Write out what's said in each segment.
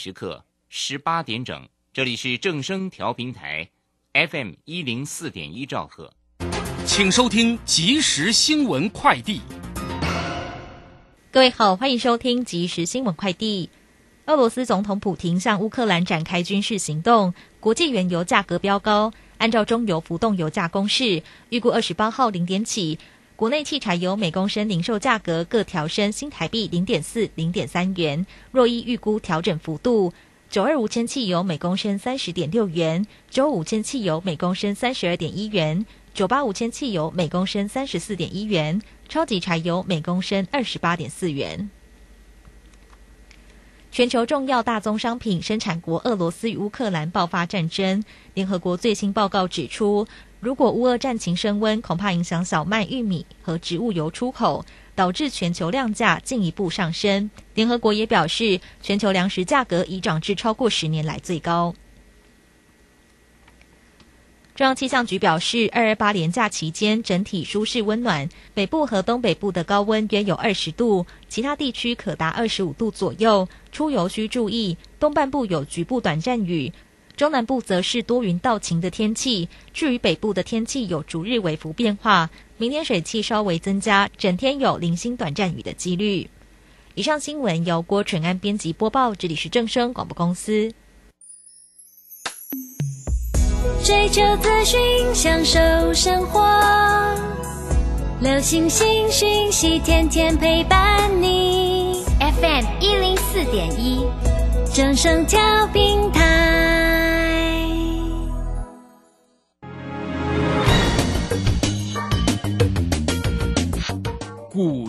时刻18点整，这里是正声调频台 FM 104.1兆赫，请收听即时新闻快递。各位好，欢迎收听即时新闻快递。俄罗斯总统普廷向乌克兰展开军事行动，国际原油价格飙高。按照中油浮动油价公式，预估28号0点起，国内汽柴油每公升零售价格各调升新台币 0.4、0.3 元，若依预估调整幅度，925千汽油每公升 30.6 元，955千汽油每公升 32.1 元，985千汽油每公升 34.1 元，超级柴油每公升 28.4 元。全球重要大宗商品生产国俄罗斯与乌克兰爆发战争，联合国最新报告指出，如果乌俄战情升温，恐怕影响小麦、玉米和植物油出口，导致全球量价进一步上升。联合国也表示，全球粮食价格已涨至超过10年来最高。中央气象局表示，228连假期间整体舒适温暖，北部和东北部的高温约有20度，其他地区可达25度左右，出游需注意，东半部有局部短暂雨，中南部则是多云到晴的天气。至于北部的天气有逐日微幅变化，明天水汽稍微增加，整天有零星短暂雨的几率。以上新闻由郭纯安编辑播报，这里是正声广播公司。追求资讯，享受生活，流行新讯息，天天陪伴你。FM 104.1，正声调频台。股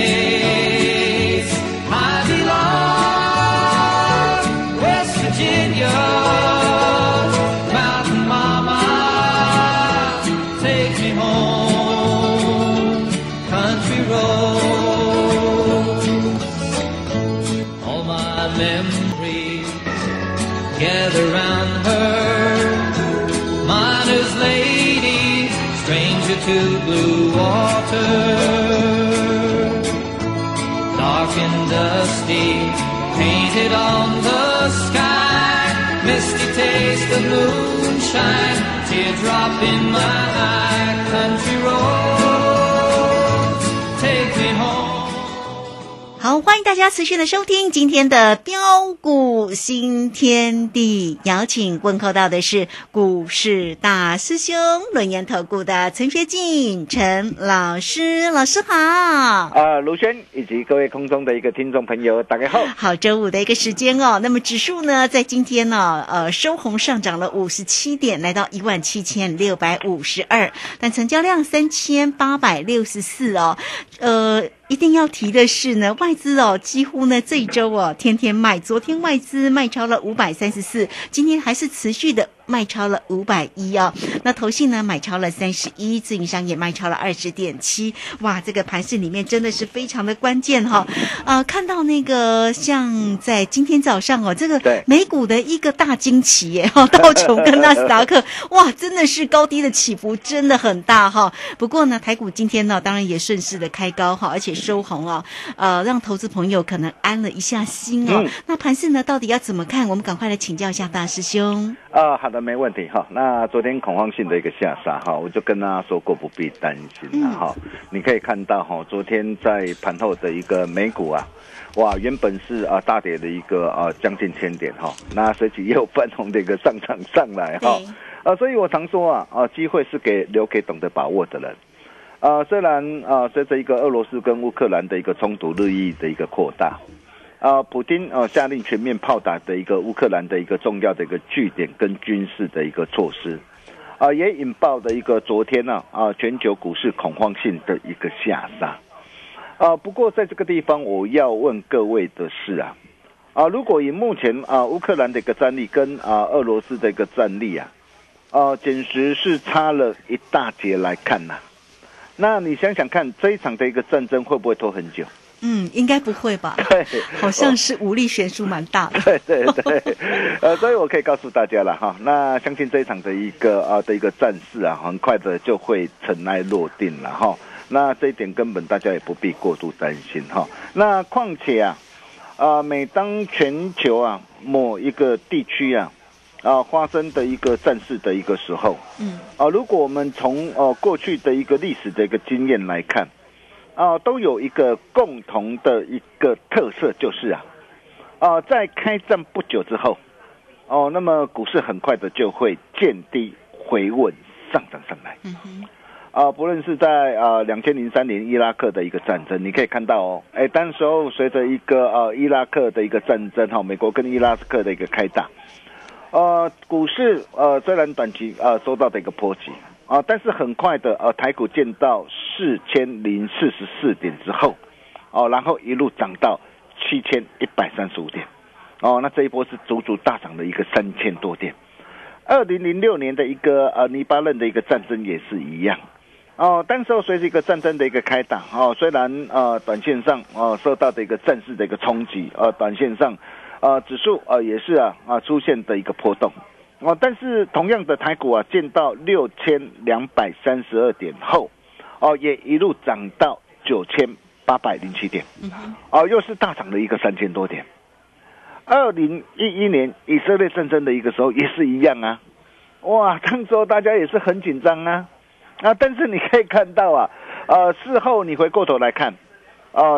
I belong.Mountain mama, take me home, country roads. All my memories gather round her, miner's lady, stranger to blue water, dark and dusty, painted on the sky.Misty taste of moonshine, teardrop in my eye, country roads, take me home. 好，欢迎大家持续的收听今天的标股新天地，邀请问候到的是股市大师兄轮源投顾的陈学进陈老师，老师好。卢轩以及各位空中的一个听众朋友，大家好。好，周五的一个时间哦。那么指数呢，在今天呢、收红上涨了57点，来到17652，但成交量3864哦。一定要提的是呢，外资哦，几乎呢这一周哦天天卖，昨天外资卖超了534，今天还是持续的卖超了510哦。那投信呢买超了31，自营商也卖超了 20.7。 哇，这个盘势里面真的是非常的关键哦。看到那个像在今天早上哦，这个美股的一个大惊奇耶，道琼跟纳斯达克哇真的是高低的起伏真的很大哦。不过呢台股今天呢当然也顺势的开高哦，而且收红哦，让投资朋友可能安了一下心哦。那盘势呢到底要怎么看，我们赶快来请教一下大师兄。好的，没问题哈。那昨天恐慌性的一个下杀哈，我就跟大家说过不必担心哈。你可以看到哈，昨天在盘后的一个美股啊，哇，原本是大跌的一个将近1000点哈，那随即也有翻红的一个上涨上来哈。所以我常说机会是留给懂得把握的人。虽然随着一个俄罗斯跟乌克兰的一个冲突日益的一个扩大，普丁下令全面炮打的一个乌克兰的一个重要的一个据点跟军事的一个措施，也引爆的一个昨天全球股市恐慌性的一个下杀。不过在这个地方我要问各位的是如果以目前乌克兰的一个战力跟俄罗斯的一个战力简直是差了一大截来看呐。那你想想看，这一场的一个战争会不会拖很久？应该不会吧？对，好像是武力悬殊蛮大的。对对对，所以我可以告诉大家了哈。那相信这一场的一个战事很快的就会尘埃落定了哈。那这一点根本大家也不必过度担心哈。那况且每当全球某一个地区发生的一个战事的一个时候，如果我们从过去的一个历史的一个经验来看，都有一个共同的一个特色，就是在开战不久之后，那么股市很快的就会见低回稳上涨上来。不论是在2003年伊拉克的一个战争，你可以看到当时候随着一个伊拉克的一个战争美国跟伊拉克的一个开打，股市虽然短期受到的一个波及但是很快的台股见到4044点之后然后一路涨到7135点那这一波是足足大涨的一个3000多点。2006年的一个黎巴嫩的一个战争也是一样当时候随着一个战争的一个开打虽然短线上受到的一个战事的一个冲击短线上指数也是出现的一个波动但是同样的台股见到6232点后也一路涨到9807点又是大涨的一个3000多点。2011年以色列战争的一个时候也是一样哇，当时候大家也是很紧张但是你可以看到事后你回过头来看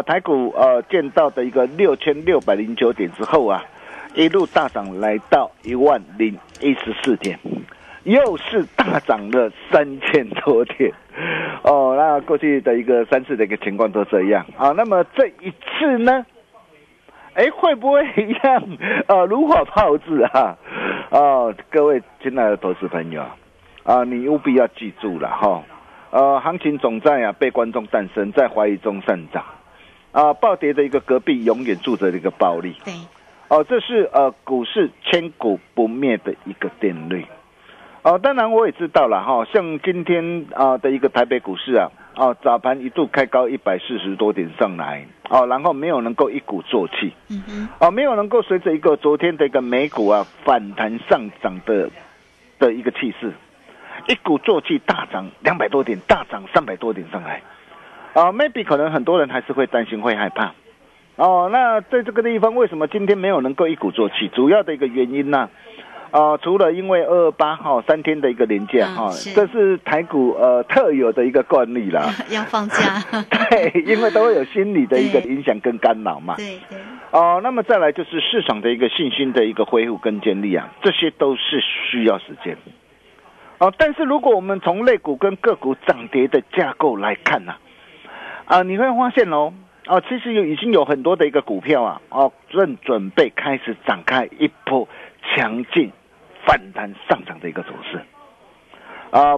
台股见到的一个6609点之后一路大涨来到10014点，又是大涨了3000多点那过去的一个3次的一个情况都这样那么这一次呢会不会一样如火炮制各位亲爱的投资朋友你务必要记住了行情总在被观众诞生，在怀疑中上涨暴跌的一个隔壁永远住着一个暴利。对这是股市千古不灭的一个定律。当然我也知道了像今天的一个台北股市早盘一度开高140多点上来然后没有能够一鼓作气没有能够随着一个昨天的一个美股反弹上涨的一个气势，一鼓作气大涨200多点，大涨300多点上来maybe 可能很多人还是会担心会害怕那在这个地方为什么今天没有能够一鼓作气，主要的一个原因除了因为2283天的一个连假这是台股特有的一个惯例啦，要放假对，因为都会有心理的一个影响跟干扰嘛。对对那么再来就是市场的一个信心的一个恢复跟建立这些都是需要时间但是如果我们从类股跟个股涨跌的架构来看你会发现其实已经有很多的一个股票正准备开始展开一波强劲反弹上涨的一个走势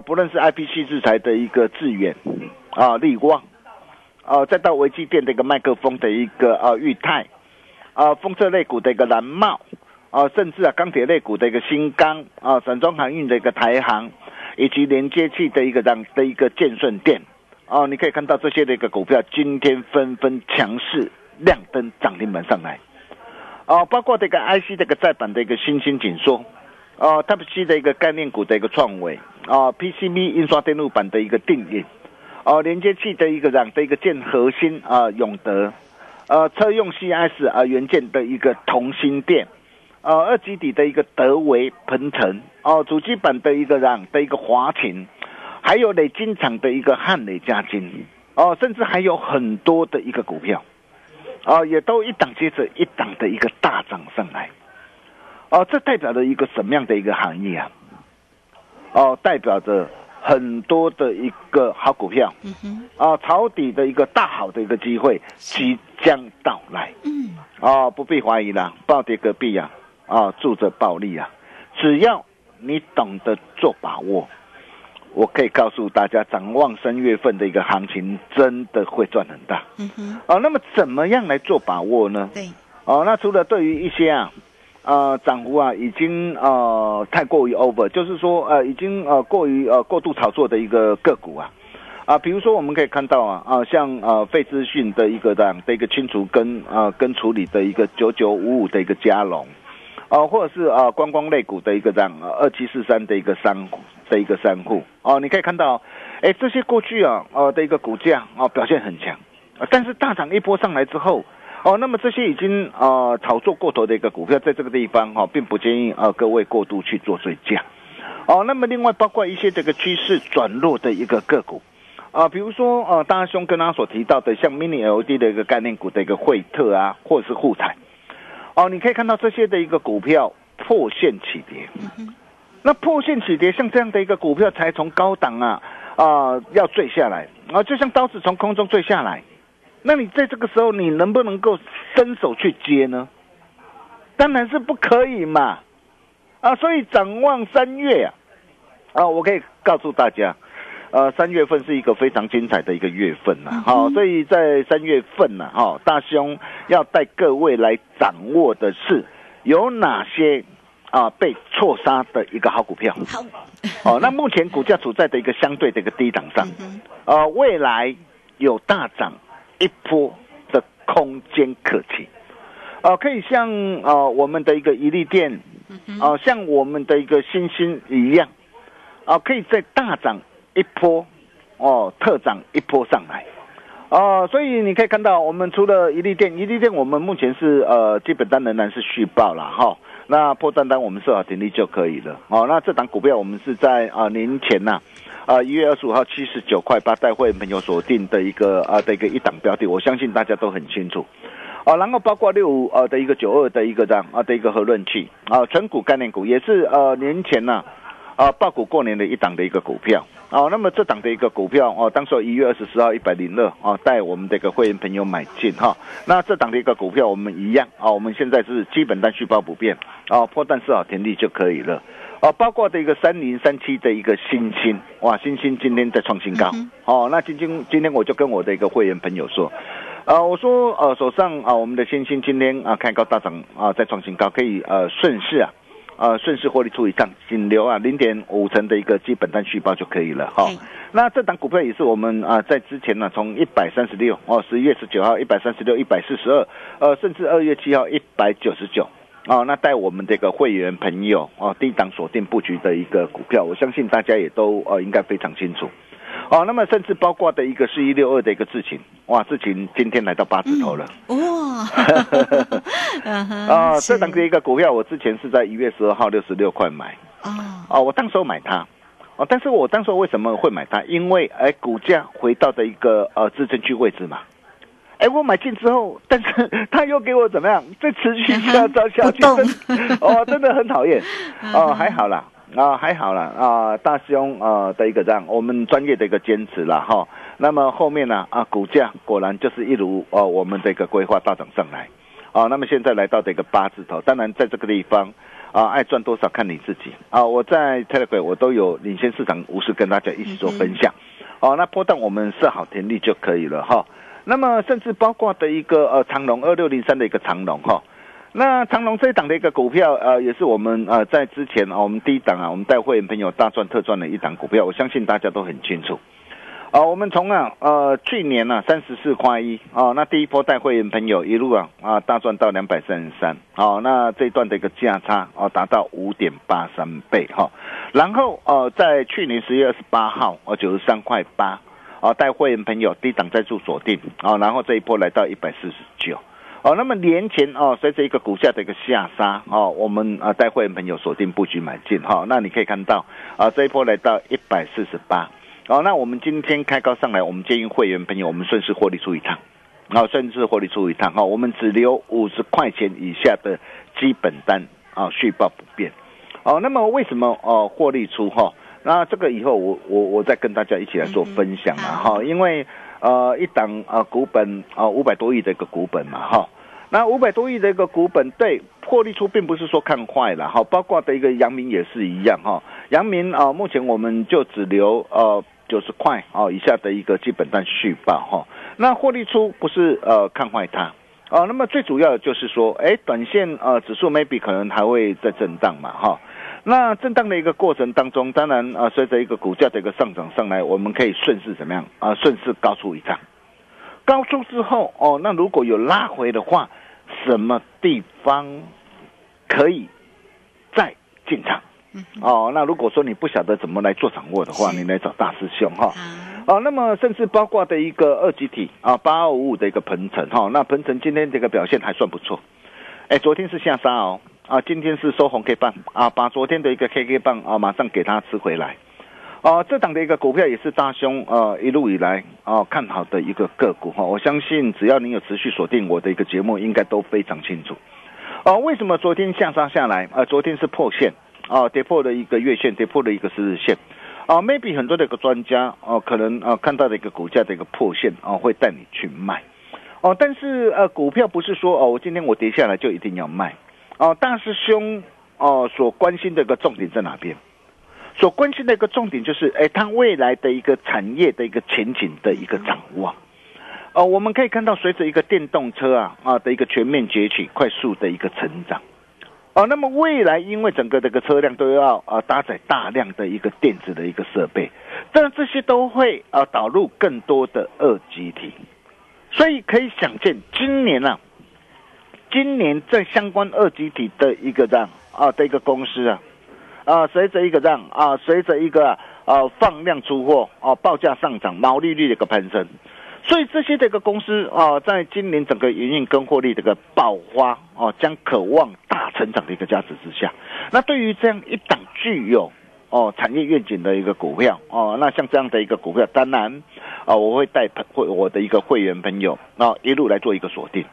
不论是 IPC 制裁的一个致远力旺再到微机电的一个麦克风的一个裕泰封测类股的一个蓝帽啊，甚至啊钢铁类股的一个新钢啊，散装航运的一个台航，以及连接器的一个建顺电啊，你可以看到这些的一个股票今天纷纷强势亮灯涨停板上来啊，包括这个 IC 的一个载板的一个新兴紧缩啊 ，TAPC 的一个概念股的一个创维啊 ，PCB 印刷电路板的一个定影啊，连接器的一个建核心啊，永德。车用 CS 元件的一个同心店，二级底的一个德维鹏程，主机板的一个华勤，还有磊晶厂的一个汉磊嘉晶，甚至还有很多的一个股票，也都一档接着一档的一个大涨上来，这代表着一个什么样的一个行业啊？代表着很多的一个好股票，抄底的一个大好的一个机会即将到来，不必怀疑啦，暴跌隔壁啊，住着暴利啊，只要你懂得做把握，我可以告诉大家，展望三月份的一个行情真的会赚很大，那么怎么样来做把握呢？对，那除了对于一些啊。涨幅啊，已经太过于 over， 就是说已经过于过度炒作的一个个股啊，比如说我们可以看到啊，像费资讯的一个清除跟处理的一个9955的一个嘉龙，或者是观光类股的一个2743的一个三户哦，你可以看到，这些过去啊的一个股价表现很强，但是大涨一波上来之后。那么这些已经炒作过头的一个股票，在这个地方并不建议各位过度去做追加。那么另外包括一些这个趋势转弱的一个个股，比如说大兄跟他所提到的像 mini LED 的一个概念股的一个惠特啊，或者是护台，你可以看到这些的一个股票破线起跌。那破线起跌，像这样的一个股票才从高档啊要坠下来，就像刀子从空中坠下来。那你在这个时候，你能不能够伸手去接呢？当然是不可以嘛！所以展望三月啊，我可以告诉大家，三月份是一个非常精彩的一个月份呐。好，所以在三月份呐，大兄要带各位来掌握的是有哪些被错杀的一个好股票。好，那目前股价处在的一个相对的一个低档上，未来有大涨。一波的空间可期，可以像我们的一个一利电，像我们的一个星星一样，可以再大涨一波，特涨一波上来，所以你可以看到，我们除了一利电，我们目前是基本单仍然是续报啦哈，那破单单我们设好停利就可以了，那这档股票我们是在年前呐。1月25号79块8带会朋友所定的一个一档标的，我相信大家都很清楚。然后包括65的一个92的一个和润器纯股概念股也是年前啊报股过年的一档的一个股票。那么这档的一个股票当时1月24号102带我们的一个会员朋友买进那这档的一个股票我们一样我们现在是基本单续报不变破蛋设好停利就可以了。包括的一个3037的一个星星，哇，星星今天在创新高，那今天我就跟我的一个会员朋友说，我说手上我们的星星今天开高大涨在创新高，可以顺势顺势获利出一趟，仅留0.5成的一个基本单续报就可以了那这档股票也是我们在之前呢从13610月19号136 142甚至2月7号199那带我们这个会员朋友低档锁定布局的一个股票，我相信大家也都应该非常清楚那么甚至包括的一个4162的一个智勤，哇，智勤今天来到8字头了这档的一个股票我之前是在1月12号66块买我当时买它但是我当时为什么会买它？因为股价回到的一个支撑区位置嘛我买进之后，但是他又给我怎么样？再持续下照下去，真的很讨厌。还好啦，还好啦，大兄的一个我们专业的一个坚持啦哈。那么后面呢股价果然就是一如我们的一个规划大涨上来那么现在来到的一个8字头，当然在这个地方爱赚多少看你自己我在 Telegram 我都有领先市场无私跟大家一起做分享那波段我们设好停利就可以了哈。那么甚至包括的一个长荣2603的一个长荣那长荣这一档的一个股票，也是我们在之前我们第一档我们带会员朋友大赚特赚的一档股票，我相信大家都很清楚。我们从去年34块1那第一波带会员朋友一路大赚到233，那这一段的一个价差达到 5.83 倍然后在去年10月28号93块8带会员朋友低档再度锁定然后这一波来到149那么年前随着一个股价的一个下杀我们带会员朋友锁定布局买进那你可以看到这一波来到148那我们今天开高上来，我们建议会员朋友，我们顺势获利出一趟，我们只留50块钱以下的基本单续报不变。那么为什么获利出那这个以后我再跟大家一起来做分享嘛因为一档股本500多亿的一个股本嘛那500多亿的一个股本对获利出并不是说看坏了包括的一个阳明也是一样阳明目前我们就只留90块以下的一个基本单续报那获利出不是看坏它那么最主要的就是说短线指数 maybe 可能还会再震荡嘛那震荡的一个过程当中当然随着一个股价的一个上涨上来我们可以顺势怎么样顺势高出一趟高出之后那如果有拉回的话什么地方可以再进场那如果说你不晓得怎么来做掌握的话你来找大师兄那么甚至包括的一个二级体8255的一个鹏程那鹏程今天这个表现还算不错昨天是下杀今天是收红 K 棒把昨天的一个 KK 棒马上给它吃回来这档的一个股票也是大兄一路以来看好的一个个股我相信只要你有持续锁定我的一个节目应该都非常清楚为什么昨天下杀下来昨天是破线跌破了一个月线，跌破了一个十日线，maybe 很多的一个专家可能看到的一个股价的一个破线会带你去卖，但是股票不是说我今天我跌下来就一定要卖，大师兄所关心的一个重点在哪边？所关心的一个重点就是，它未来的一个产业的一个前景的一个掌握，我们可以看到随着一个电动车的一个全面崛起，快速的一个成长。那么未来因为整个这个车辆都要搭载大量的一个电子的一个设备，但这些都会导入更多的二极体，所以可以想见今年在相关二极体的一个的一个公司随着一个放量出货报价上涨，毛利率的一个攀升，所以这些的一个公司在今年整个营运跟获利的一个爆发将渴望大成长的一个加持之下，那对于这样一档具有产业愿景的一个股票那像这样的一个股票，当然我会带我的一个会员朋友一路来做一个锁定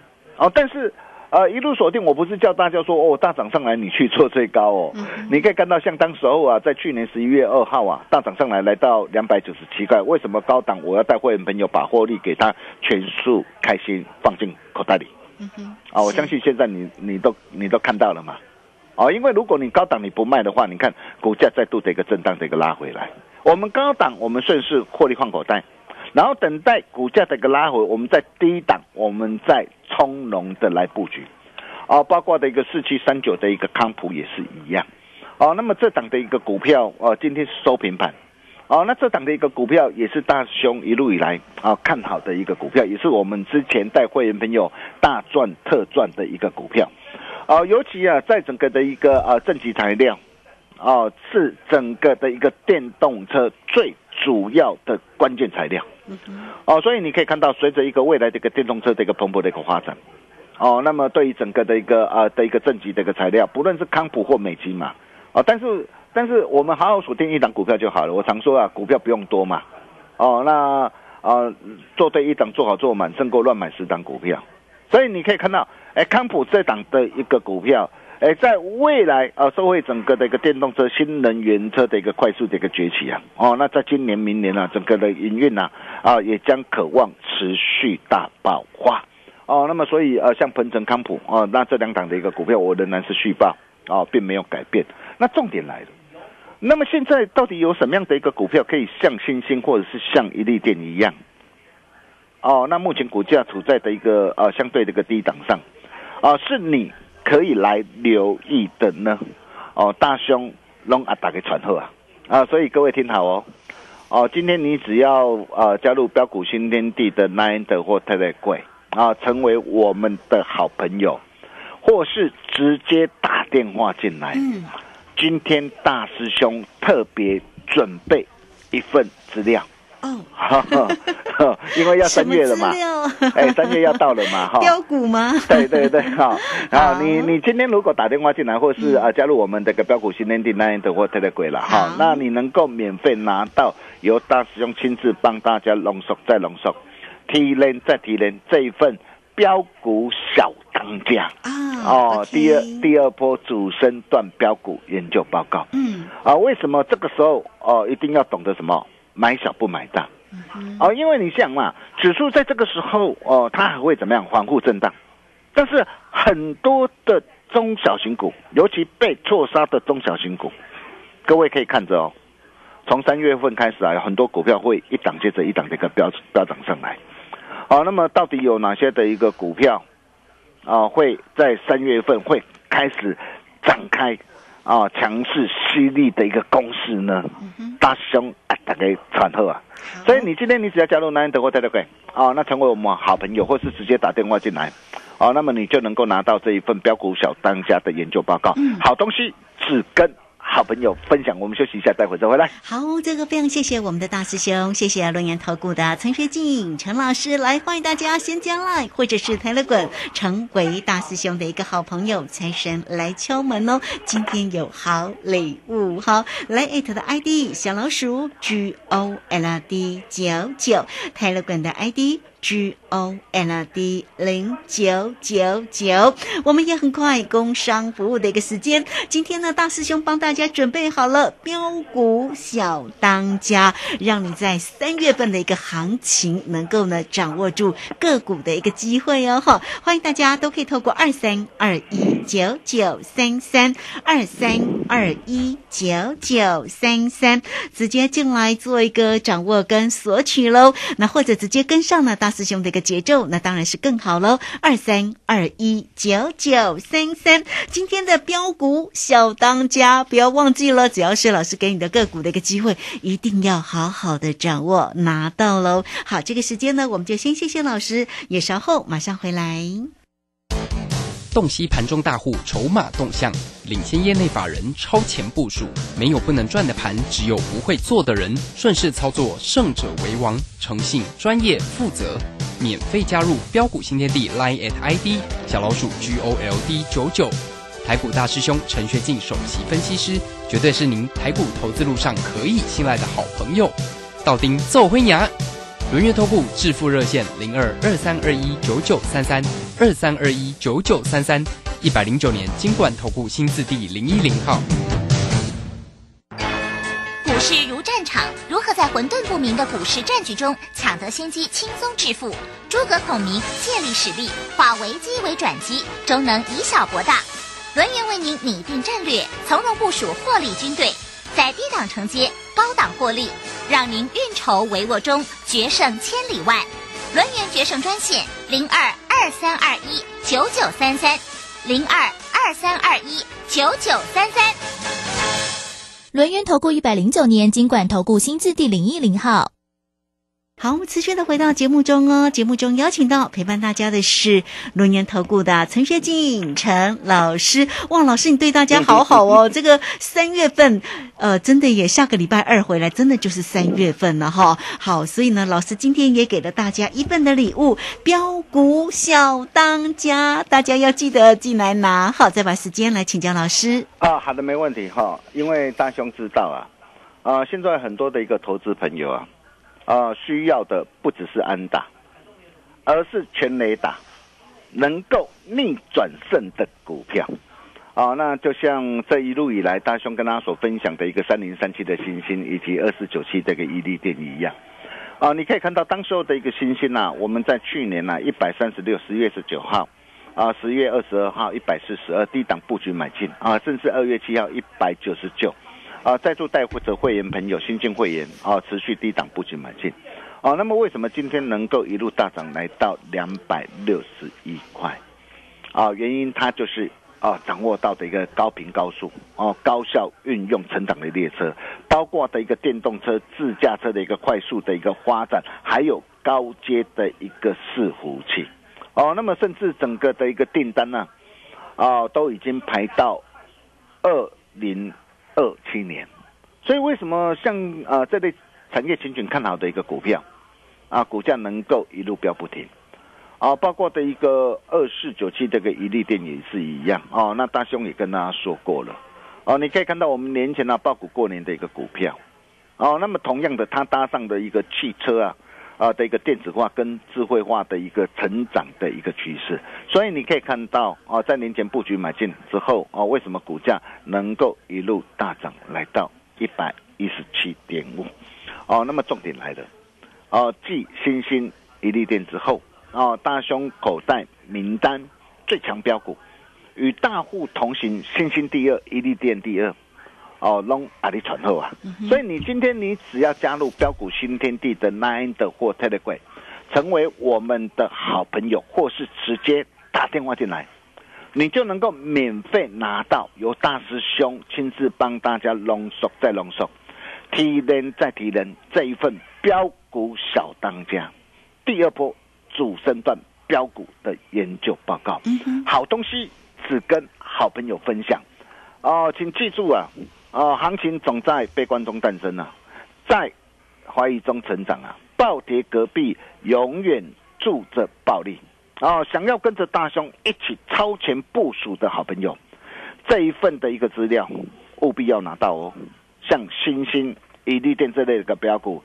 但是一路锁定我不是叫大家说大涨上来你去做最高你可以看到像当时候在去年11月2号大涨上来来到297块，为什么高档我要带会员朋友把获利给他全数开心放进口袋里我相信现在你都看到了嘛因为如果你高档你不卖的话，你看股价再度的一个震荡的一个拉回来，我们高档我们顺势获利放口袋，然后等待股价的一个拉回，我们在低档我们再从容的来布局包括的一个4739的一个康普也是一样那么这档的一个股票今天是收平盘那这档的一个股票也是大兄一路以来看好的一个股票，也是我们之前带会员朋友大赚特赚的一个股票尤其在整个的一个正极材料是整个的一个电动车最主要的关键材料所以你可以看到随着一个未来的一个电动车的一个蓬勃的一个发展那么对于整个的一个的一个正极的一个材料，不论是康普或美基嘛但是我们好好锁定一档股票就好了，我常说股票不用多嘛那做对一档做好做满胜过乱买10档股票，所以你可以看到康普这档的一个股票在未来社会整个的一个电动车新能源车的一个快速的一个崛起那在今年明年整个的营运也将渴望持续大爆发那么所以像鹏程康普那这两档的一个股票我仍然是续报并没有改变，那重点来了，那么现在到底有什么样的一个股票可以像星星或者是像一粒电一样那目前股价处在的一个相对的一个低档上是你可以来留意的呢？哦，大兄拢阿打给传后啊啊！所以各位听好哦哦，今天你只要加入标股新天地的 LINE 或 Telegram 啊，成为我们的好朋友，或是直接打电话进来。嗯，今天大师兄特别准备一份资料。哦，因为要三月了嘛，哎，三月要到了嘛，哈，标股吗？对对对，哈，啊，你今天如果打电话进来，或是加入我们这个标股新天地 LINE 或 Telegram 了哈，那你能够免费拿到由大师兄亲自帮大家浓缩再浓缩，提炼再提炼这一份标股小当家啊，哦，第二波主升段标股研究报告，嗯，啊，为什么这个时候哦一定要懂得什么？买小不买大，哦，因为你想嘛，指数在这个时候哦，它还会怎么样？反复震荡。但是很多的中小型股，尤其被错杀的中小型股，各位可以看着哦，从3月份开始啊，很多股票会一档接着一档的一个飙涨上来。哦，那么到底有哪些的一个股票啊，会在3月份会开始展开？啊，强势犀利的一个攻势呢，大兄啊，大概传后啊，所以今天只要加入 LINE 或 Telegram 啊，那成为我们好朋友，或是直接打电话进来，啊，那么你就能够拿到这一份标股小当家的研究报告，好东西只跟好朋友分享。我们休息一下，待会再回来。好，这个非常谢谢我们的大师兄，谢谢论研投顾的陈学进陈老师，来欢迎大家先加 LINE 或者是 Telegram 成为大师兄的一个好朋友，财神来敲门哦，今天有好礼物。好，来 at 的 ID 小老鼠 GOLD99， Telegram 的 ID GOLD0999， 我们也很快工商服务的一个时间。今天呢，大师兄帮大家准备好了标股小当家，让你在3月份的一个行情能够呢掌握住个股的一个机会哦。欢迎大家都可以透过23219933 23219933直接进来做一个掌握跟索取咯，那或者直接跟上呢大师兄的一个节奏，那当然是更好咯，23219933今天的标股小当家，不要忘记了，只要是老师给你的个股的一个机会，一定要好好的掌握拿到咯。好，这个时间呢我们就先谢谢老师，也稍后马上回来。洞悉盘中大户筹码动向，领先业内法人超前部署，没有不能赚的盘，只有不会做的人。顺势操作，胜者为王。诚信、专业、负责，免费加入标股新天地 LINE at ID 小老鼠 GOLD99， 台股大师兄陈学进首席分析师，绝对是您台股投资路上可以信赖的好朋友。到丁揍灰牙。轮月投顾致富热线02-23219933 23219933， 109年金管投顾新字第010号。股市如战场，如何在混沌不明的股市战局中抢得先机，轻松致富？诸葛孔明借力使力，化危机为转机，终能以小博大。轮月为您拟定战略，从容部署获利军队，在低档承接，高档获利，让您运筹帷幄中决胜千里外。轮元决胜专线02-23219933 02-23219933。轮元投顾109年金管投顾新字第010号。好，持续的回到节目中哦，节目中邀请到陪伴大家的是轮研投顾的陈学进陈老师。哇，老师你对大家好好哦，这个3月份真的也下个礼拜2回来，真的就是3月份了哈。好，所以呢老师今天也给了大家一份的礼物，标股小当家，大家要记得进来拿。好，再把时间来请教老师。啊，好的，没问题哈，因为大兄知道啊现在很多的一个投资朋友需要的不只是安打，而是全垒打，能够逆转胜的股票。那就像这一路以来大兄跟大家所分享的一个3037的星星，以及2497的一个伊利电一样。你可以看到当时候的一个星星啊，我们在去年啊136 10月19号10月22号142低档布局买进甚至2月7号199再度带或者会员朋友新进会员持续低档布局买进。那么为什么今天能够一路大涨来到261块？原因它就是啊，掌握到的一个高频高速哦，高效运用成长的列车，包括的一个电动车、自驾车的一个快速的一个发展，还有高阶的一个伺服器哦，那么甚至整个的一个订单呢、啊，哦，都已经排到2027年，所以为什么像这类产业群看好的一个股票啊，股价能够一路飙不停？啊，包括的一个2497这个一利电也是一样哦。那大兄也跟大家说过了哦，你可以看到我们年前啊报股过年的一个股票哦。那么同样的，它搭上的一个汽车的一个电子化跟智慧化的一个成长的一个趋势，所以你可以看到哦，在年前布局买进之后哦，为什么股价能够一路大涨来到 117.5 哦？那么重点来了哦，继新兴一利电之后。哦，大兄口袋名单最强标股，与大户同行，新兴第二，一利电第二，哦，拢阿里传后啊、嗯。所以你今天你只要加入标股新天地的 LINE 的或 Telegram， 成为我们的好朋友，或是直接打电话进来，你就能够免费拿到由大师兄亲自帮大家浓缩再浓缩，提人再提人这一份标股小当家，第二波。主升段标股的研究报告，好东西只跟好朋友分享哦、请记住啊，行情总在悲观中诞生啊，在怀疑中成长啊，暴跌隔壁永远住着暴利哦。想要跟着大兄一起超前部署的好朋友，这一份的一个资料务必要拿到哦。像新兴、一利电这类的标股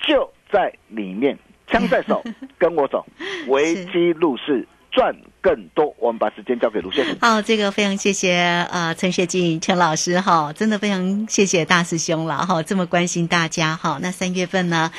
就在里面。枪在手，跟我走，危机入市赚更多。我们把时间交给卢先生。好，这个非常谢谢陈学进陈老师哈，真的非常谢谢大师兄了哈，这么关心大家哈。那3月份呢，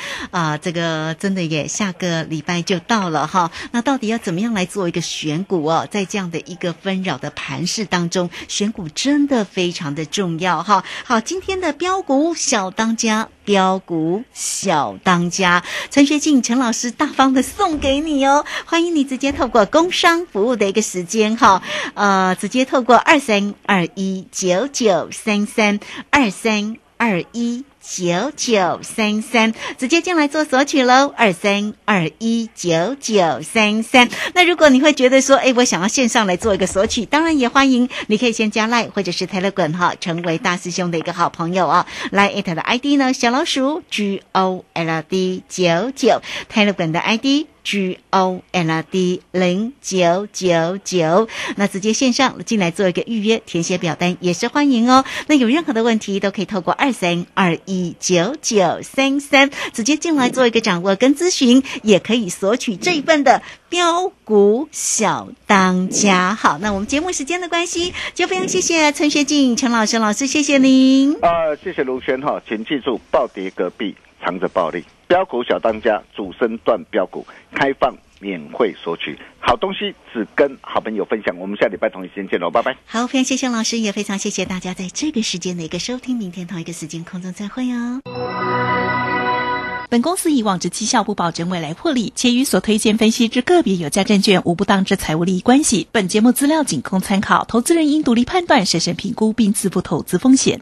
这个真的也下个礼拜就到了哈。那到底要怎么样来做一个选股哦？在这样的一个纷扰的盘势当中，选股真的非常的重要哈。好，今天的标股小当家。标股小当家，陈学进陈老师大方的送给你哦，欢迎你直接透过工商服务的一个时间哈，直接透过23219933 23219933直接进来做索取咯，23219933。那如果你会觉得说，我想要线上来做一个索取，当然也欢迎，你可以先加 LINE 或者是 Telegram 哈，成为大师兄的一个好朋友啊。LINE 的 ID 呢，小老鼠 GOLD99， Telegram 的 ID。GOLD0999， 那直接线上进来做一个预约，填写表单也是欢迎哦。那有任何的问题都可以透过23219933直接进来做一个掌握跟咨询，也可以索取这一份的标股小当家。好，那我们节目时间的关系，就非常谢谢陈学进陈老师，老师谢谢您。谢谢卢轩哈，请记住暴跌隔壁藏着暴利，标股小当家主升段标股开放免费索取，好东西只跟好朋友分享。我们下礼拜同一时间见喽，拜拜。好，非常谢谢老师，也非常谢谢大家在这个时间的一个收听，明天同一个时间空中再会哦。本公司以往之绩效不保证未来获利，且与所推荐分析之个别有价证券无不当之财务利益关系。本节目资料仅供参考，投资人应独立判断、审慎评估并自负投资风险。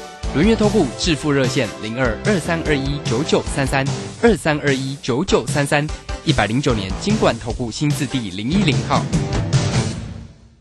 轮月投顾致富热线0223219933。23219933，109年金管投顾新字第010号。